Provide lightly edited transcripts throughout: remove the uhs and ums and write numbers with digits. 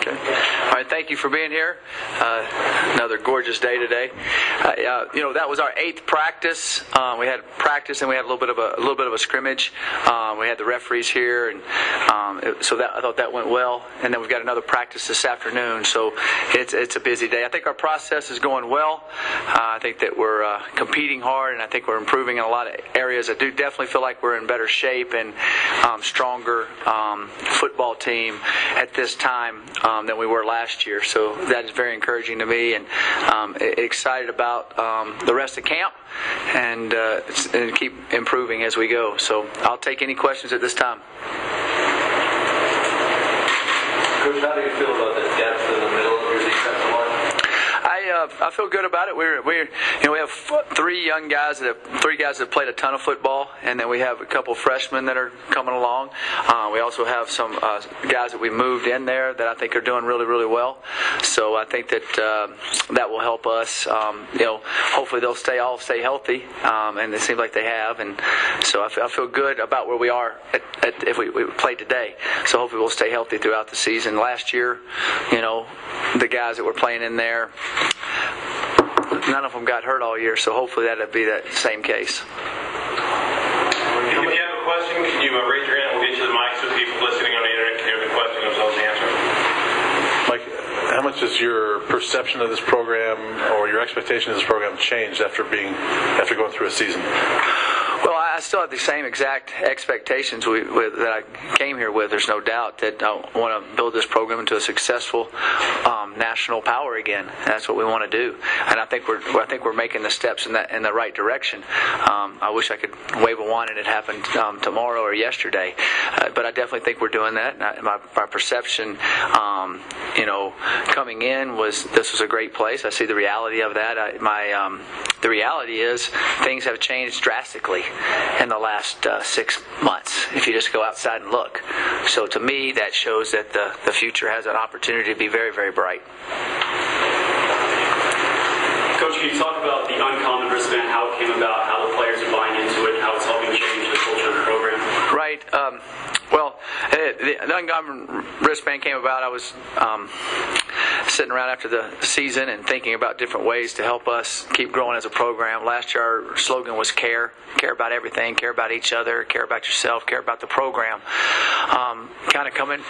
Okay. All right, thank you for being here. Another gorgeous day today. That was our eighth practice. We had practice and we had a little bit of a scrimmage. We had the referees here, and I thought that went well. And then we've got another practice this afternoon, so it's a busy day. I think our process is going well. I think that we're competing hard, and I think we're improving in a lot of areas. I do definitely feel like we're in better shape and stronger football team at this time than we were last year. So that is very encouraging to me, and excited about the rest of camp and keep improving as we go. So I'll take any questions at this time. Coach, how do you feel about this gap in the middle of your defensive line? I feel good about it. We have three guys that have played a ton of football, and then we have a couple freshmen that are coming along. We also have some guys that we moved in there that I think are doing really, really well. So I think that that will help us. Hopefully they'll all stay healthy, and it seems like they have. And so I feel good about where we are if we play today. So hopefully we'll stay healthy throughout the season. Last year, the guys that were playing in there, none of them got hurt all year, so hopefully that'll be that same case. If you have a question, can you raise your hand? We'll get you the mic so people listening on the internet can hear the question themselves answer. Mike, how much does your perception of this program or your expectation of this program change after going through a season? Well, I still have the same exact expectations that I came here with. There's no doubt that I want to build this program into a successful national power again. And that's what we want to do, and I think we're making the steps in the right direction. I wish I could wave a wand and it happened tomorrow or yesterday, but I definitely think we're doing that. And my perception, coming in was this was a great place. I see the reality of that. The reality is things have changed drastically in the last 6 months, if you just go outside and look. So to me, that shows that the future has an opportunity to be very, very bright. Coach, can you talk about the uncommon wristband, how it came about, how the players are buying into it, how it's helping change the culture of the program? Right. The uncommon wristband came about. I was sitting around after the season and thinking about different ways to help us keep growing as a program. Last year our slogan was care. Care about everything, care about each other, care about yourself, care about the program. Kind of coming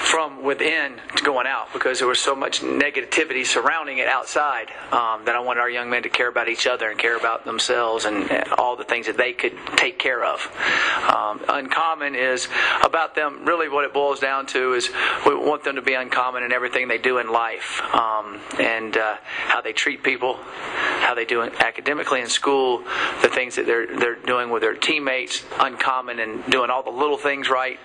from within to going out, because there was so much negativity surrounding it outside that I wanted our young men to care about each other and care about themselves and all the things that they could take care of. Uncommon is about them, really what it boils down to is we want them to be uncommon in everything they do in life, and how they treat people, how they do academically in school, the things that they're doing with their teammates, uncommon and doing all the little things right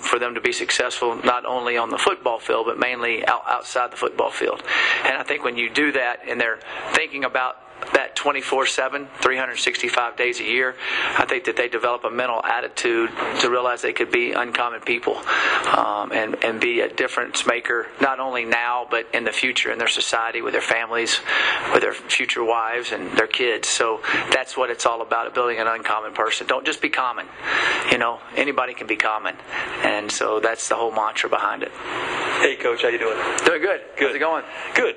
for them to be successful, not only on the football field but mainly outside the football field. And I think when you do that and they're thinking about that 24/7, 365 days a year, I think that they develop a mental attitude to realize they could be uncommon people and be a difference maker, not only now but in the future, in their society, with their families, with their future wives and their kids. So that's what it's all about, building an uncommon person. Don't just be common. Anybody can be common. And so that's the whole mantra behind it. Hey, Coach, how you doing? Doing good. How's it going? Good.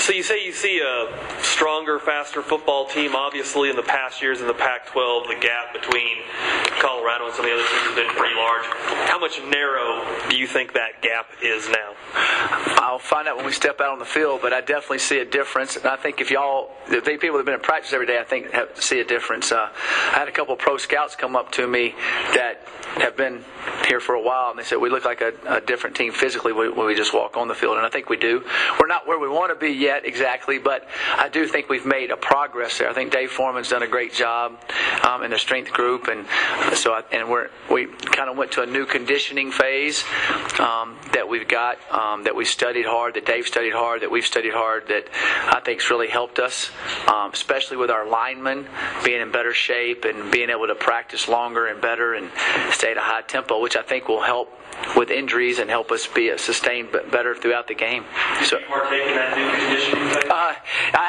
So you say you see a stronger, faster football team. Obviously, in the past years in the Pac-12, the gap between Colorado and some of the other teams has been pretty large. How much narrow do you think that gap is now? I'll find out when we step out on the field, but I definitely see a difference. And I think the people that have been in practice every day, I think see a difference. I had a couple of pro scouts come up to me that have been here for a while, and they said we look like a different team physically when we just walk on the field, and I think we do. We're not where we want to be yet exactly, but I do think we've made a progress there. I think Dave Foreman's done a great job in the strength group, and so we kind of went to a new conditioning phase that we've got, that we studied hard, that Dave studied hard, that we've studied hard, that I think's really helped us, especially with our linemen being in better shape and being able to practice longer and better and stay at a high tempo, which I think will help with injuries and help us be sustained better throughout the game. So, I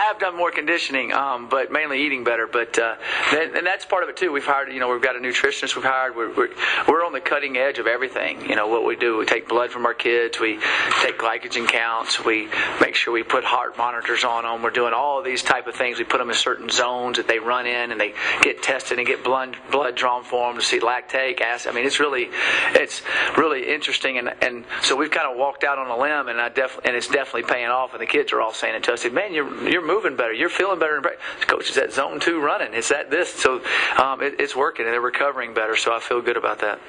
have done more conditioning, but mainly eating better. But and that's part of it too. We've hired, we've got a nutritionist we've hired. We're on the cutting edge of everything. What we do, we take blood from our kids, we take glycogen counts, we make sure we put heart monitors on them. We're doing all of these type of things. We put them in certain zones that they run in, and they get tested and get blood drawn for them to see lactate acid. I mean, it's really interesting, and so we've kind of walked out on a limb, and it's definitely paying off. And the kids are all saying it to us, "Man, you're moving better, you're feeling better." Coach, is that zone 2 running? Is that this? So it's working, and they're recovering better. So I feel good about that.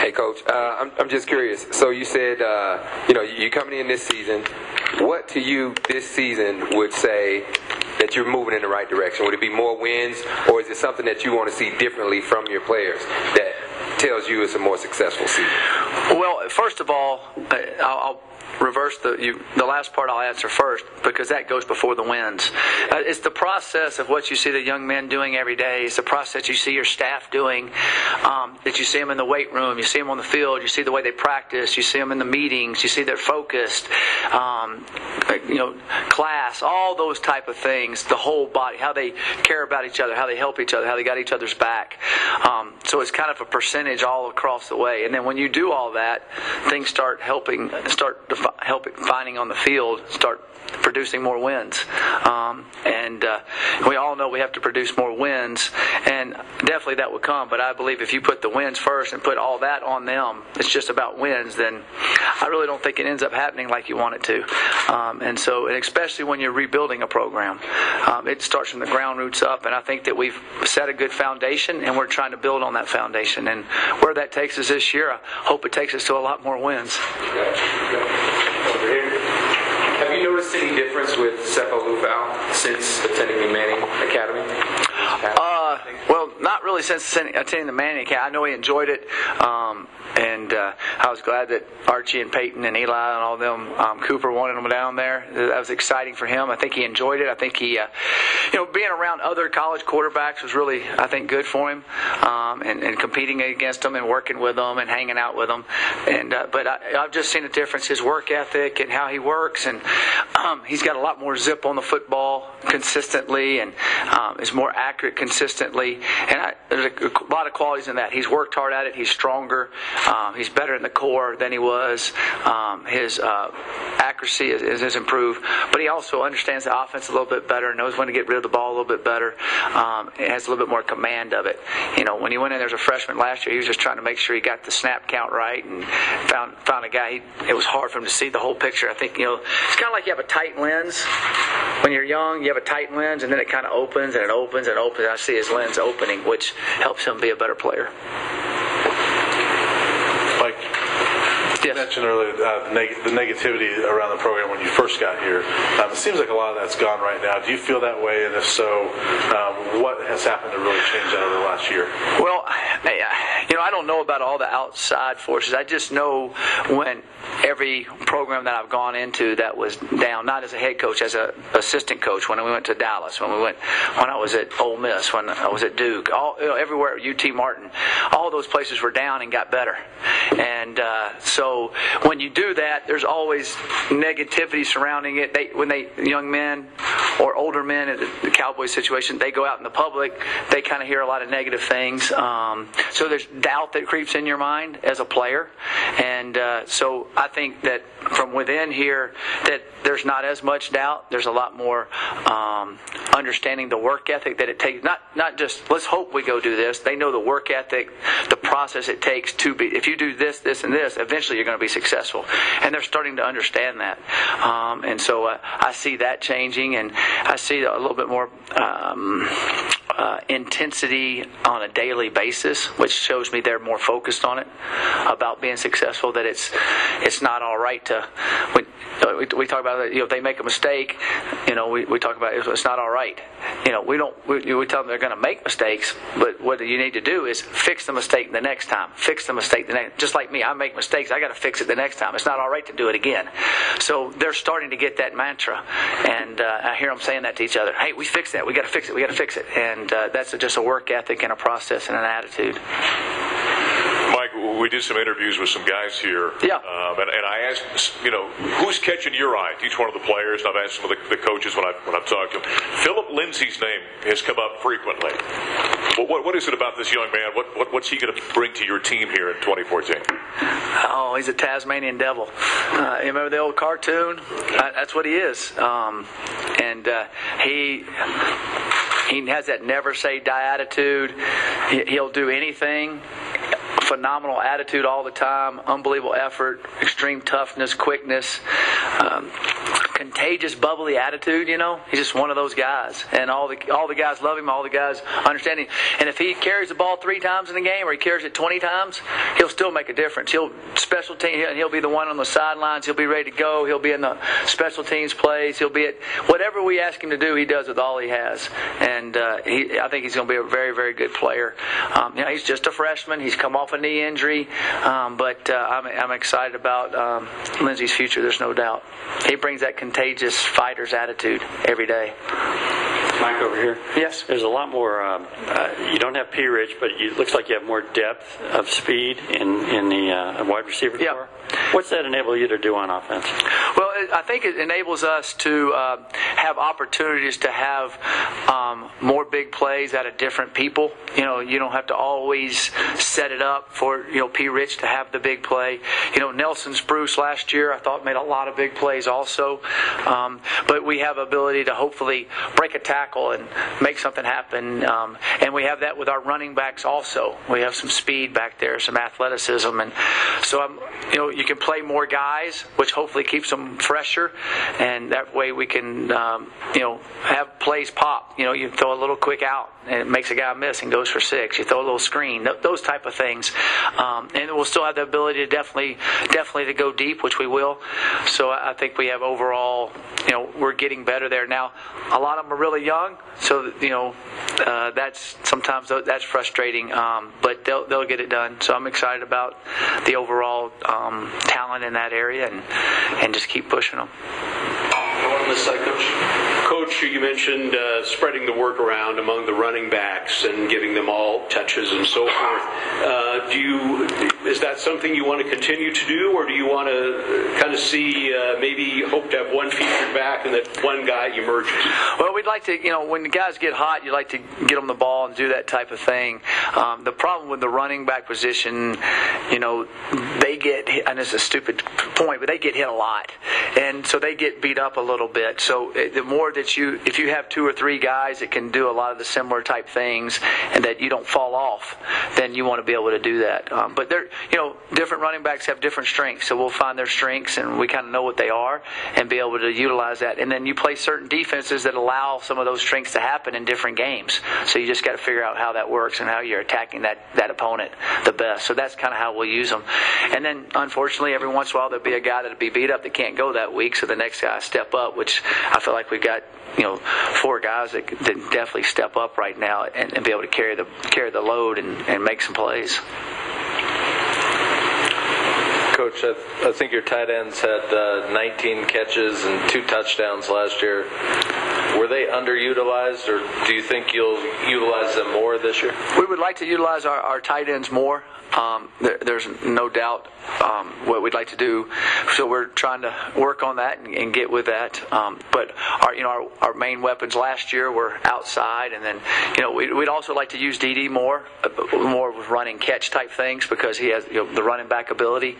Hey, Coach, I'm just curious. So you said you're coming in this season. What to you this season would say that you're moving in the right direction? Would it be more wins, or is it something that you want to see differently from your players that tells you it's a more successful season? Well, first of all, I'll reverse the last part. I'll answer first, because that goes before the wins. It's the process of what you see the young men doing every day. It's the process you see your staff doing, that you see them in the weight room, you see them on the field, you see the way they practice, you see them in the meetings, you see they're focused, class, all those type of things, the whole body, how they care about each other, how they help each other, how they got each other's back. So it's kind of a percentage all across the way. And then when you do all that, things start finding on the field, start producing more wins. We all know we have to produce more wins, and definitely that will come. But I believe if you put the wins first and put all that on them, it's just about wins, then I really don't think it ends up happening like you want it to. And especially when you're rebuilding a program, it starts from the ground roots up, and I think that we've set a good foundation, and we're trying to build on that foundation. And where that takes us this year, I hope it takes us to a lot more wins. Over here. Have you noticed any difference with Sefo Liufau since attending the Manning Academy? Well, not really since attending the Manning Academy. I know he enjoyed it, and I was glad that Archie and Peyton and Eli and all them, Cooper wanted him down there. That was exciting for him. I think he enjoyed it. I think he, being around other college quarterbacks was really, I think, good for him, and competing against them and working with them and hanging out with them. But I've just seen a difference, his work ethic and how he works, and he's got a lot more zip on the football consistently, and is more accurate consistently. And there's a lot of qualities in that. He's worked hard at it. He's stronger. He's better in the core than he was. His accuracy is improved. But he also understands the offense a little bit better, knows when to get rid of the ball a little bit better, and has a little bit more command of it. When he went in as a freshman last year, he was just trying to make sure he got the snap count right, and found a guy. It was hard for him to see the whole picture. I think, it's kind of like you have a tight lens. When you're young, you have a tight lens, and then it kind of opens, and it opens, and opens. I see his lens opening, which helps him be a better player. Yes. You mentioned earlier the negativity around the program when you first got here. It seems like a lot of that's gone right now. Do you feel that way? And if so, what has happened to really change that over the last year? Well, I don't know about all the outside forces. I just know when every program that I've gone into that was down, not as a head coach, as an assistant coach, when we went to Dallas, when I was at Ole Miss, when I was at Duke, everywhere, UT Martin, all those places were down and got better. So when you do that, there's always negativity surrounding it. Young men or older men in the Cowboys situation, they go out in the public, they kind of hear a lot of negative things. So there's doubt that creeps in your mind as a player. So I think that from within here, that there's not as much doubt. There's a lot more understanding the work ethic that it takes. Not just, let's hope we go do this. They know the work ethic, the process it takes to be. If you do this, this, and this, eventually you're going to be successful, and they're starting to understand that. So I see that changing, and I see a little bit more intensity on a daily basis, which shows me they're more focused on it about being successful. That it's not all right to we talk about it, if they make a mistake, we talk about it's not all right. We tell them they're going to make mistakes, but what you need to do is fix the mistake the next time. Fix the mistake the next. Just like me, I make mistakes. I got to fix it the next time. It's not all right to do it again. So they're starting to get that mantra, and I hear them saying that to each other. Hey, we fixed that. We got to fix it. We got to fix it. And that's just a work ethic and a process and an attitude. Mike, we did some interviews with some guys here. Yeah. And I asked, you know, who's catching your eye? Each one of the players. And I've asked some of the coaches when I've talked to them. Philip Lindsay's name has come up frequently. Well, what is it about this young man? What's he going to bring to your team here in 2014? Oh, he's a Tasmanian devil. You remember the old cartoon? That's what he is. He has that never say die attitude. He'll do anything. Phenomenal attitude all the time, unbelievable effort, extreme toughness, quickness, contagious, bubbly attitude, you know. He's just one of those guys. And all the guys love him, all the guys understand him. And if he carries the ball 3 times in a game or he carries it 20 times, he'll still make a difference. He'll special team, he'll be the one on the sidelines. He'll be ready to go. He'll be in the special teams plays. He'll be at whatever we ask him to do, he does with all he has. And I think he's going to be a very, very good player. You know, he's just a freshman. He's come off a knee injury, but I'm excited about Lindsay's future. There's no doubt. He brings that contagious fighter's attitude every day. Mike over here. Yes. There's a lot more. You don't have P-Rich, but it looks like you have more depth of speed in the wide receiver corps. What's that enable you to do on offense? Well, I think it enables us to have opportunities to have more big plays out of different people. You know, you don't have to always set it up for, you know, P-Rich to have the big play. You know, Nelson Spruce last year I thought made a lot of big plays also. But we have ability to hopefully break a tackle and make something happen. And we have that with our running backs also. We have some speed back there, some athleticism. And so, you know, you can play more guys, which hopefully keeps them fresher. And that way we can, you know, have plays pop. You know, you throw a little quick out and it makes a guy miss and goes for 6. You throw a little screen, those type of things. And we'll still have the ability to definitely to go deep, which we will. So I think we have overall, you know, we're getting better there. Now, a lot of them are really young, so, you know, that's frustrating. But they'll get it done. So I'm excited about the overall talent in that area and just keep pushing them. On this side, Coach, you mentioned spreading the work around among the running backs and giving them all touches and so forth. Is that something you want to continue to do, or do you want to kind of see maybe hope to have one featured back and that one guy emerges? Well, we'd like to, you know, when the guys get hot, you like to get them the ball and do that type of thing. The problem with the running back position, you know, they get hit, and it's a stupid point, but they get hit a lot, and so they get beat up a little bit. So the more that if you have 2 or 3 guys that can do a lot of the similar type things and that you don't fall off, then you want to be able to do that. But they're, you know, different running backs have different strengths, so we'll find their strengths and we kind of know what they are and be able to utilize that. And then you play certain defenses that allow some of those strengths to happen in different games. So you just got to figure out how that works and how you're attacking that opponent the best. So that's kind of how we'll use them. And then, unfortunately, every once in a while there'll be a guy that'll be beat up that can't go that week, so the next guy step up, which I feel like we've got, you know, 4 guys that definitely step up right now and be able to carry the load and make some plays. Coach, I think your tight ends had 19 catches and 2 touchdowns last year. Were they underutilized, or do you think you'll utilize them more this year? We would like to utilize our tight ends more. There's no doubt what we'd like to do, so we're trying to work on that and get with that. But our main weapons last year were outside, and then, you know, we'd also like to use DD more with run and catch type things because he has, you know, the running back ability.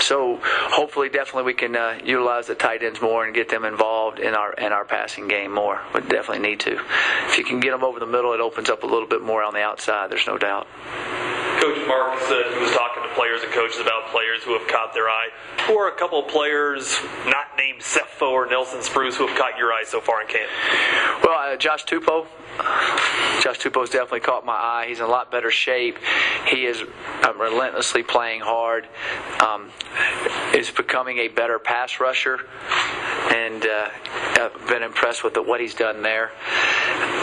So hopefully, definitely, we can utilize the tight ends more and get them involved in our passing game more. We definitely need to. If you can get them over the middle, it opens up a little bit more on the outside. There's no doubt. Coach Mark was talking to players and coaches about players who have caught their eye. Who are a couple of players not named Sefo or Nelson Spruce who have caught your eye so far in camp? Well, Josh Tupou. Josh Tupou's definitely caught my eye. He's in a lot better shape. He is relentlessly playing hard. Is becoming a better pass rusher, and I've been impressed with what he's done there.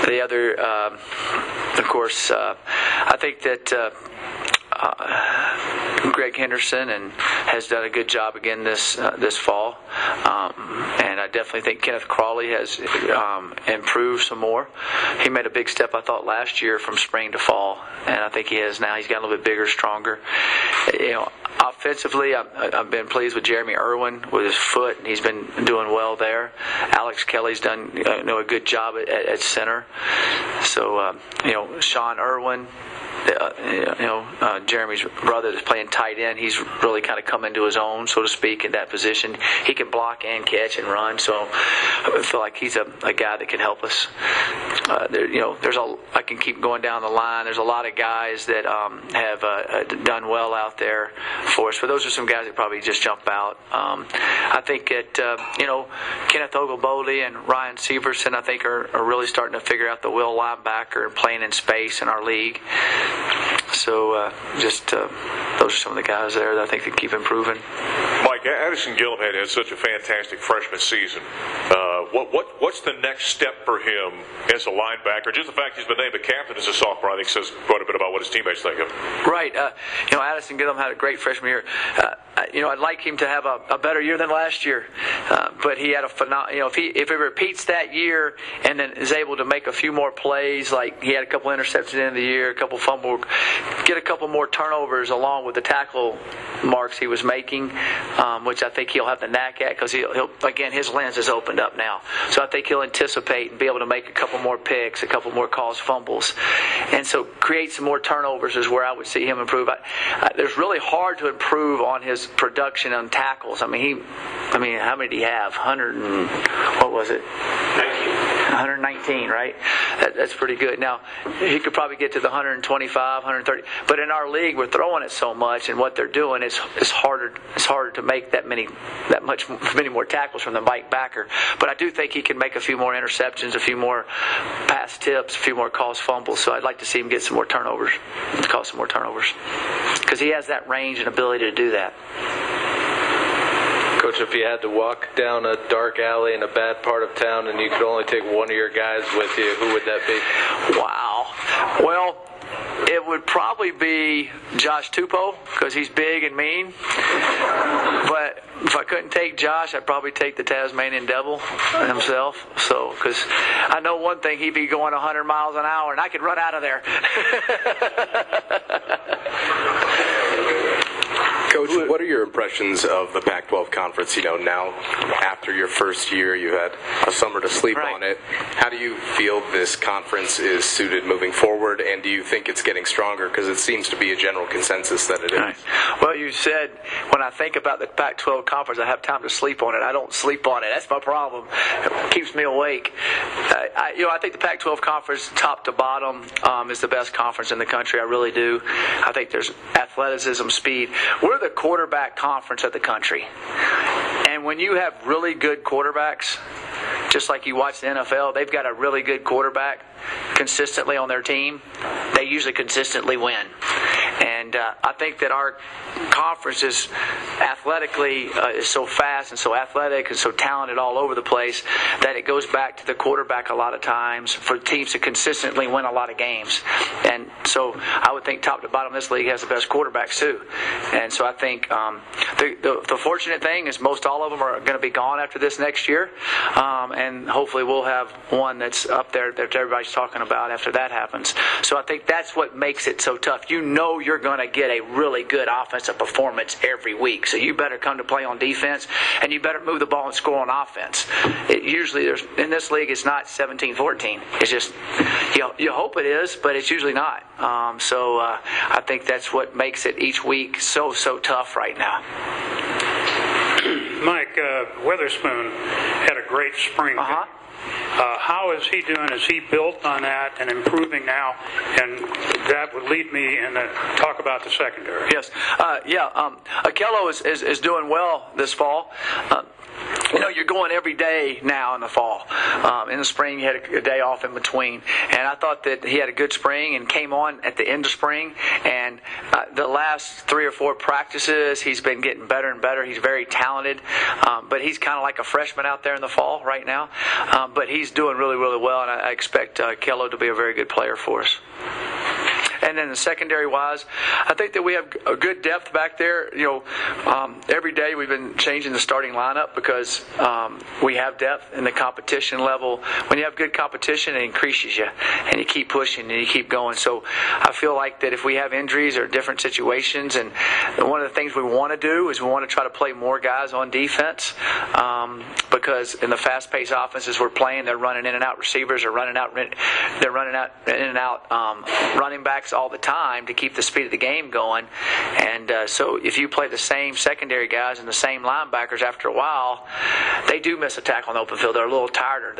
The other, of course, I think that Greg Greg Henderson, and has done a good job again this fall. And I definitely think Kenneth Crawley has improved some more. He made a big step, I thought, last year from spring to fall, and I think he has now. He's gotten a little bit bigger, stronger. You know, offensively, I've been pleased with Jeremy Irwin with his foot, and he's been doing well there. Alex Kelly's done a good job at center. So, Sean Irwin, Jeremy's brother is playing tight end. He's really kind of come into his own, so to speak, in that position. He can block and catch and run, so I feel like he's a guy that can help us. I can keep going down the line. There's a lot of guys that have done well out there for us, but those are some guys that probably just jump out. I think that Kenneth Ogilvy and Ryan Severson, I think, are really starting to figure out the will linebacker and playing in space in our league. So those are some of the guys there that I think that keep improving. Mike, Addison Gillam had such a fantastic freshman season. What's the next step for him as a linebacker? Just the fact he's been named a captain as a sophomore, I think, says quite a bit about what his teammates think of. Right. Addison Gillam had a great freshman year. I'd like him to have a better year than last year. But he had a phenomenal. If he repeats that year and then is able to make a few more plays, like he had a couple interceptions at the end of the year, a couple fumble, get a couple more turnovers along with the tackle marks he was making, which I think he'll have the knack at because he'll his lens is opened up now. So I think he'll anticipate and be able to make a couple more picks, a couple more calls, fumbles, and so create some more turnovers is where I would see him improve. There's really hard to improve on his production on tackles. How many did he have? 119, right? That's pretty good. Now, he could probably get to the 125, 130. But in our league, we're throwing it so much, and what they're doing is harder. It's harder to make that many more tackles from the bike backer. But I do think he can make a few more interceptions, a few more pass tips, a few more calls, fumbles. So I'd like to see him get some more turnovers, cause some more turnovers, because he has that range and ability to do that. Coach, if you had to walk down a dark alley in a bad part of town and you could only take one of your guys with you, who would that be? Wow. Well, it would probably be Josh Tupou because he's big and mean. But if I couldn't take Josh, I'd probably take the Tasmanian Devil himself. So, because I know one thing, he'd be going 100 miles an hour and I could run out of there. Coach, what are your impressions of the Pac-12 conference? Now after your first year, you had a summer to sleep on it. How do you feel this conference is suited moving forward, and do you think it's getting stronger? Because it seems to be a general consensus that it is. Right. Well, you said when I think about the Pac-12 conference, I have time to sleep on it. I don't sleep on it. That's my problem. It keeps me awake. I think the Pac-12 conference, top to bottom, is the best conference in the country. I really do. I think there's athleticism, speed. We're the quarterback conference of the country. And when you have really good quarterbacks, just like you watch the NFL, they've got a really good quarterback consistently on their team. They usually consistently win. And I think that our conference is athletically is so fast and so athletic and so talented all over the place that it goes back to the quarterback a lot of times for teams to consistently win a lot of games. And so I would think top to bottom this league has the best quarterbacks too. And so I think the fortunate thing is most all of them are going to be gone after this next year. And hopefully we'll have one that's up there that everybody's talking about after that happens. So I think that's what makes it so tough. You're going to get a really good offensive performance every week. So you better come to play on defense, and you better move the ball and score on offense. In this league, it's not 17-14. It's just you hope it is, but it's usually not. So I think that's what makes it each week so tough right now. Mike, Witherspoon had a great spring. Uh-huh. How is he doing? Is he built on that and improving now? And that would lead me in to talk about the secondary. Yes. Ahkello is doing well this fall. You're going every day now in the fall. In the spring, you had a day off in between. And I thought that he had a good spring and came on at the end of spring. And the last 3 or 4 practices, he's been getting better and better. He's very talented. But he's kind of like a freshman out there in the fall right now. But he's doing really, really well, and I expect Ahkello to be a very good player for us. And then the secondary-wise, I think that we have a good depth back there. You know, every day we've been changing the starting lineup because we have depth in the competition level. When you have good competition, it increases you, and you keep pushing and you keep going. So I feel like that if we have injuries or different situations, and one of the things we want to do is we want to try to play more guys on defense because in the fast-paced offenses we're playing, they're running in and out receivers, they're running out in and out running backs all the time to keep the speed of the game going. And so if you play the same secondary guys and the same linebackers, after a while they do miss a tackle on the open field. They're a little tireder.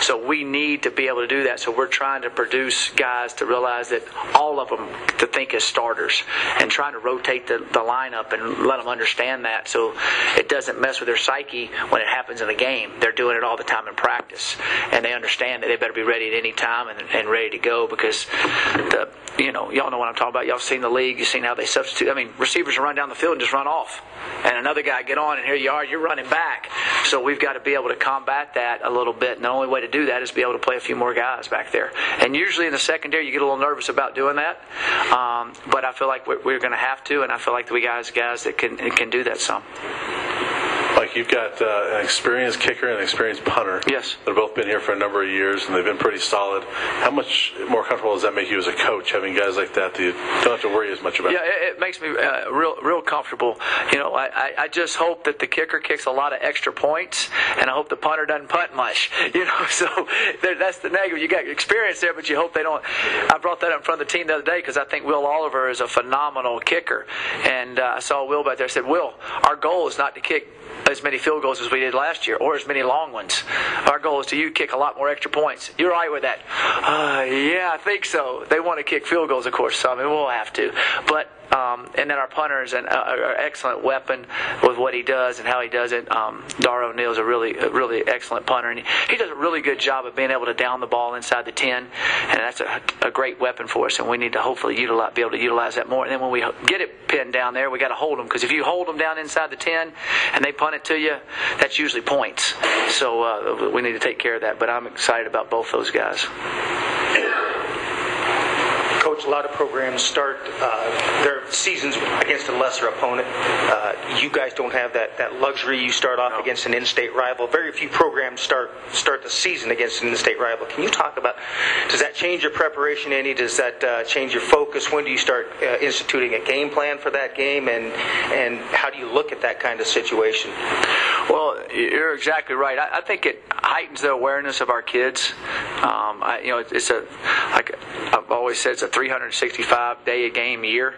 So we need to be able to do that. So we're trying to produce guys to realize that all of them to think as starters and trying to rotate the lineup and let them understand that so it doesn't mess with their psyche when it happens in the game. They're doing it all the time in practice, and they understand that they better be ready at any time and ready to go because, y'all know what I'm talking about. Y'all seen the league. You've seen how they substitute. I mean, receivers run down the field and just run off, and another guy get on, and here you are. You're running back. So we've got to be able to combat that a little bit, and the only way to do that is be able to play a few more guys back there. And usually in the secondary, you get a little nervous about doing that, but I feel like we're going to have to, and I feel like we guys that can do that some. Like you've got an experienced kicker and an experienced punter. Yes. They've both been here for a number of years, and they've been pretty solid. How much more comfortable does that make you as a coach, having guys like that that you don't have to worry as much about? Yeah, it makes me real comfortable. You know, I just hope that the kicker kicks a lot of extra points, and I hope the punter doesn't punt much. You know, so that's the negative. You got experience there, but you hope they don't. I brought that up in front of the team the other day because I think Will Oliver is a phenomenal kicker. And I saw Will back there. I said, Will, our goal is not to kick as many field goals as we did last year or as many long ones. Our goal is to kick a lot more extra points. You're right with that. Yeah, I think so. They want to kick field goals, of course, so I mean, we'll have to. But and then our punter is an excellent weapon with what he does and how he does it. Dar O'Neill is a really excellent punter, and he does a really good job of being able to down the ball inside the 10, and that's a great weapon for us, and we need to hopefully be able to utilize that more. And then when we get it pinned down there, we got to hold them, because if you hold them down inside the 10 and they punt it to you, that's usually points. So we need to take care of that, but I'm excited about both those guys. Coach, a lot of programs start their seasons against a lesser opponent. You guys don't have that luxury. You start off against an in-state rival. Very few programs start the season against an in-state rival. Can you talk about, does that change your preparation any? Does that change your focus? When do you start instituting a game plan for that game? And how do you look at that kind of situation? Well, you're exactly right. I think it heightens the awareness of our kids. I've always said, it's a 365-day a game year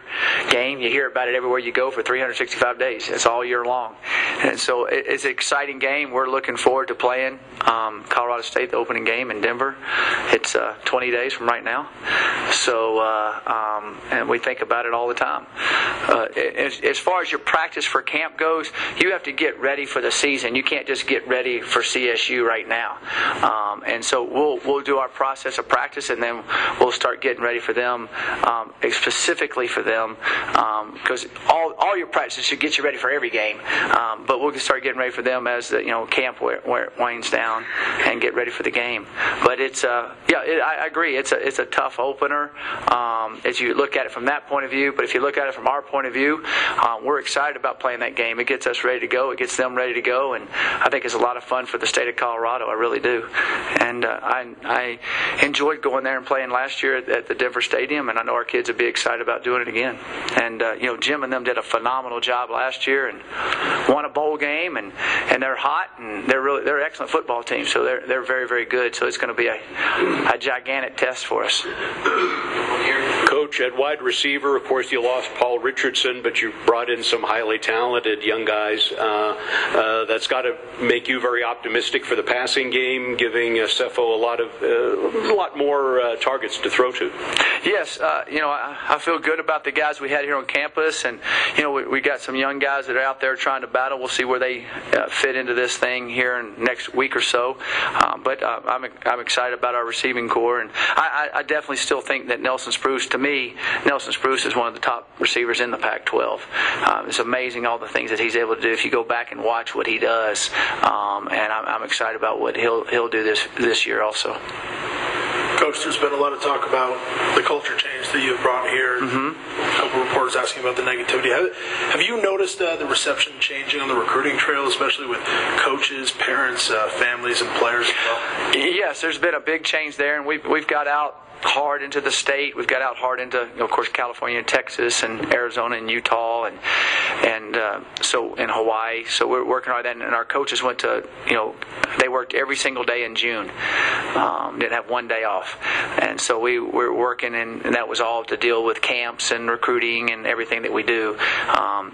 game. You hear about it everywhere you go for 365 days. It's all year long. And so it's an exciting game. We're looking forward to playing Colorado State, the opening game in Denver. It's 20 days from right now. So and we think about it all the time. As far as your practice for camp goes, you have to get ready for the season. You can't just get ready for CSU right now. And so we'll do our process of practice, and then we'll start getting ready for them, specifically for them, because all your practices should get you ready for every game. But we'll start getting ready for them as the camp winds down and get ready for the game. But it's I agree. It's a tough opener as you look at it from that point of view. But if you look at it from our point of view, we're excited about playing that game. It gets us ready to go. It gets them ready to go, and I think it's a lot of fun for the state of Colorado. I really do, and I enjoyed going there and playing last year at the Denver Stadium, and I know our kids would be excited about doing it again. And Jim and them did a phenomenal job last year and won a bowl game, and they're hot, and they're an excellent football team. So they're very, very good. So it's going to be a gigantic test for us. Coach, at wide receiver, of course, you lost Paul Richardson, but you brought in some highly talented young guys. That's got to make you very optimistic for the passing game, giving Sefo a lot more targets to throw to. Yes, I feel good about the guys we had here on campus, and we got some young guys that are out there trying to battle. We'll see where they fit into this thing here in next week or so. But I'm excited about our receiving corps, and I definitely still think that Nelson Spruce, to me, Nelson Spruce is one of the top receivers in the Pac-12. It's amazing all the things that he's able to do. If you go back and watch what he does, and I'm excited about what he'll do this year also. Coach, there's been a lot of talk about the culture change guests that you have brought here, a couple reporters asking about the negativity. Have you noticed the reception changing on the recruiting trail, especially with coaches, parents, families, and players as well? Yes, there's been a big change there, and we've got out hard into the state. We've got out hard into, of course, California and Texas and Arizona and Utah and in Hawaii. So we're working hard. And our coaches went to, they worked every single day in June. Didn't have one day off. And so we were working, and that was all to deal with camps and recruiting and everything that we do.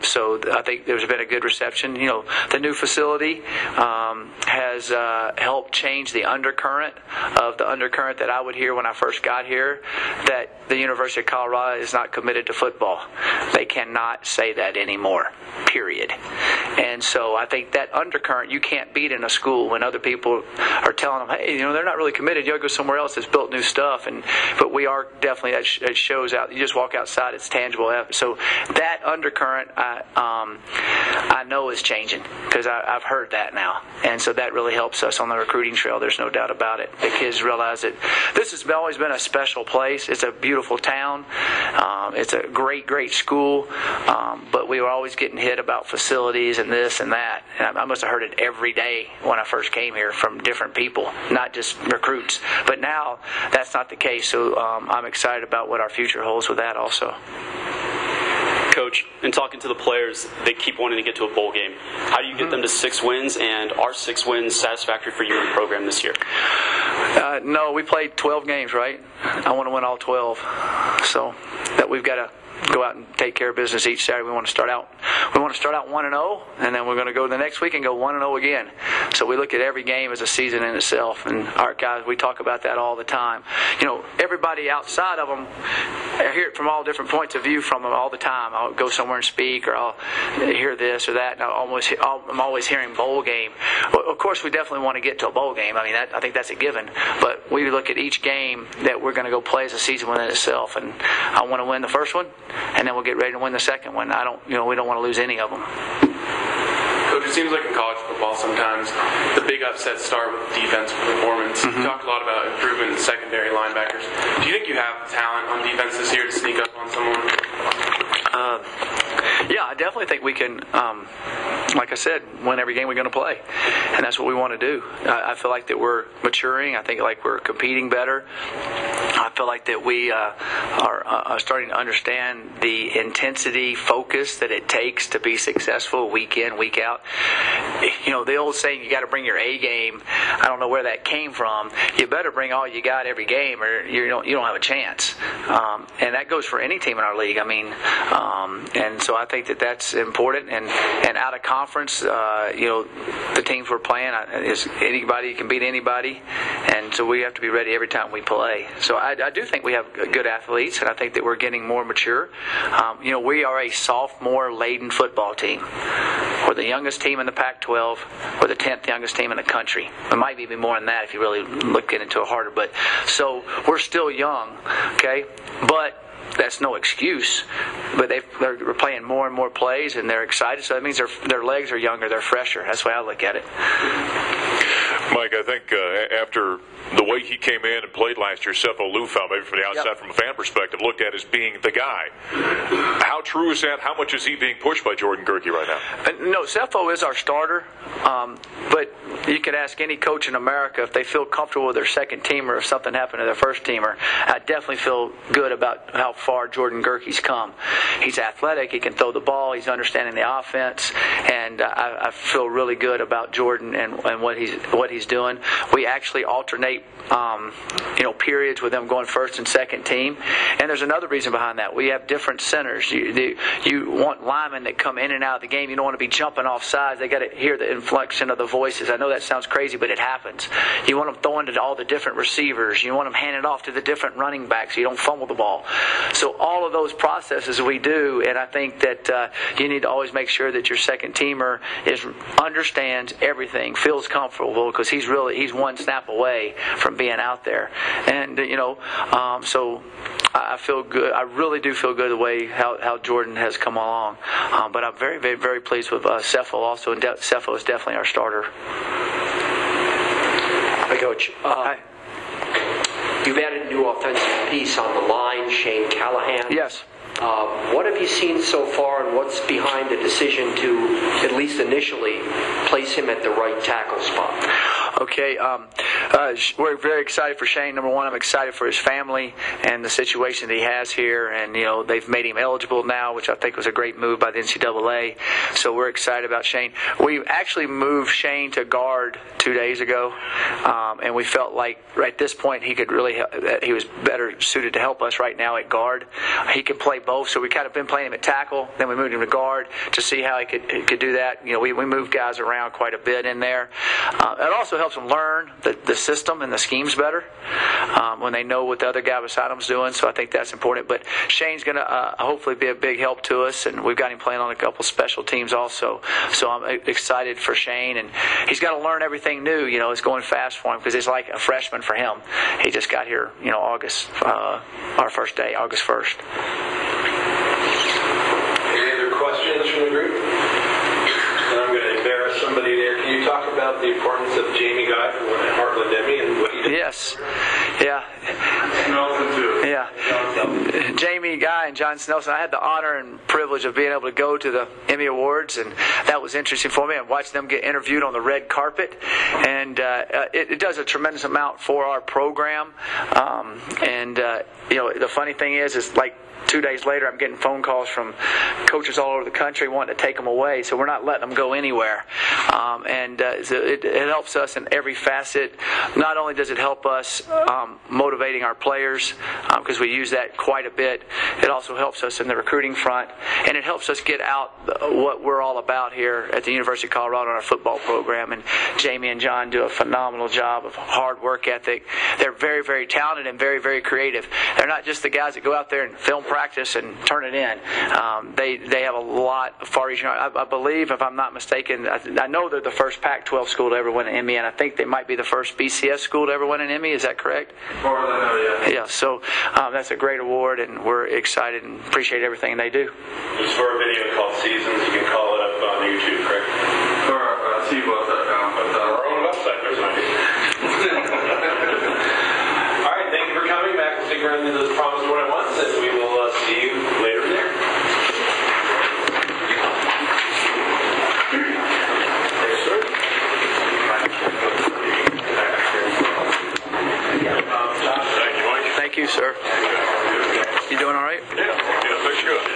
So I think there's been a good reception. The new facility has helped change the undercurrent that I would hear when I first got here, that the University of Colorado is not committed to football. They cannot say that anymore, period. And so I think that undercurrent you can't beat in a school when other people are telling them, hey, they're not really committed. You'll go somewhere else that's built new stuff. But we are definitely, it shows out. You just walk outside, it's tangible. So that undercurrent I know is changing, because I've heard that now. And so that really helps us on the recruiting trail. There's no doubt about it. The kids realize that this has always been a special place. It's a beautiful town. It's a great, great school. But we were always getting hit about facilities and this and that. And I must have heard it every day when I first came here from different people, not just recruits. But now that's not the case. So I'm excited about what our future holds with that also. Coach, in talking to the players, they keep wanting to get to a bowl game. How do you get them to 6 wins, and are 6 wins satisfactory for you in the program this year? No, we played 12 games, right? I want to win all 12. So that we've got to go out and take care of business each Saturday. We want to start out 1-0, and then we're going to go the next week and go 1-0 again. So we look at every game as a season in itself, and our guys, we talk about that all the time. Everybody outside of them, I hear it from all different points of view from them all the time. I'll go somewhere and speak, or I'll hear this or that, and I'm always hearing bowl game. Well, of course, we definitely want to get to a bowl game. I mean, I think that's a given. But we look at each game that we're going to go play as a season within itself, and I want to win the first one, and then we'll get ready to win the second one. We don't want to lose any of them. Coach, it seems like in college football sometimes the big upsets start with defensive performance. You talked a lot about improvement in secondary linebackers. Do you think you have talent on defense this year to sneak up on someone? Yeah, I definitely think we can, like I said, win every game we're going to play. And that's what we want to do. I feel like that we're maturing. I think like we're competing better. I feel like that we are starting to understand the intensity, focus that it takes to be successful week in, week out. The old saying, you got to bring your A game. I don't know where that came from. You better bring all you got every game or you don't have a chance. And that goes for any team in our league. I mean, and so I think that that's important. And out of conference, the teams we're playing, is anybody can beat anybody. And so we have to be ready every time we play. So I do think we have good athletes, and I think that we're getting more mature. We are a sophomore-laden football team. We're the youngest team in the Pac-12. We're the 10th youngest team in the country. It might even be more than that if you really look into it harder. But so we're still young, okay? But that's no excuse. But they're playing more and more plays, and they're excited. So that means their legs are younger, they're fresher. That's the way I look at it. Mike, I think after the way he came in and played last year, Sefo Liufau, maybe from the outside, from a fan perspective, looked at as being the guy. How true is that? How much is he being pushed by Jordan Gerke right now? No, Sefo is our starter. But you could ask any coach in America if they feel comfortable with their second teamer, if something happened to their first teamer. I definitely feel good about how far Jordan Gerke's come. He's athletic. He can throw the ball. He's understanding the offense, and I feel really good about Jordan and what he's doing. We actually alternate, periods with them going first and second team. And there's another reason behind that. We have different centers. You want linemen that come in and out of the game. You don't want to be jumping off sides. They got to hear the inflection of the voices. I know that sounds crazy, but it happens. You want them throwing to all the different receivers. You want them handing off to the different running backs so you don't fumble the ball. So all of those processes we do, and I think that you need to always make sure that your second teamer understands everything, feels comfortable, because he's one snap away from being out there. And so I feel good. I really do feel good the way how Jordan has come along. But I'm very, very, very pleased with Sefo also, and Sefo is definitely our starter. Hi, Coach. Hi. You've added new new offensive piece on the line, Shane Callahan. Yes. What have you seen so far, and what's behind the decision to, at least initially, place him at the right tackle spot? Okay, we're very excited for Shane. Number one, I'm excited for his family and the situation that he has here, and, you know, they've made him eligible now, which I think was a great move by the NCAA, so we're excited about Shane. We actually moved Shane to guard 2 days ago, and we felt like right at this point he could really help, he was better suited to help us right now at guard. He can play both, so we kind of been playing him at tackle, then we moved him to guard to see how he could do that. You know, we moved guys around quite a bit in there. It also helps them learn the system and the schemes better when they know what the other guy beside him's doing, so I think that's important. But Shane's going to hopefully be a big help to us, and we've got him playing on a couple special teams also, so I'm excited for Shane, and he's got to learn everything new. You know, it's going fast for him because it's like a freshman for him. He just got here, you know, August, our first day, August 1st. Any other questions from the group? And I'm going to embarrass somebody there. Can you talk about the importance of Jamie Guy, who won the Heartland Emmy, and what he did? Yes. Yeah. Snelson too. Yeah. Jamie Guy and John Snelson. I had the honor and privilege of being able to go to the Emmy Awards, and that was interesting for me. I watched them get interviewed on the red carpet, and it does a tremendous amount for our program. You know, the funny thing is like 2 days later, I'm getting phone calls from coaches all over the country wanting to take them away, so we're not letting them go anywhere. So it helps us in every facet. Not only does it help us motivating our players, because we use that quite a bit, it also helps us in the recruiting front, and it helps us get out what we're all about here at the University of Colorado in our football program. And Jamie and John do a phenomenal job of hard work ethic. They're very, very talented and very, very creative. They're not just the guys that go out there and film practice and turn it in. They have a lot of far-reaching. I believe, if I'm not mistaken, I know they're the first Pac-12 school to ever win an Emmy, and I think they might be the first BCS school to ever win an Emmy. Is that correct? Yeah, so that's a great award, and we're excited and appreciate everything they do. It's for a video called Seasons. You can call it up on YouTube, correct? Or cbus.com. Our own website, there's my All right, thank you for coming back. We'll see you into those promised one-on-ones, and we will see you later in there. Thank you, sir. You doing all right? Yeah, looks good.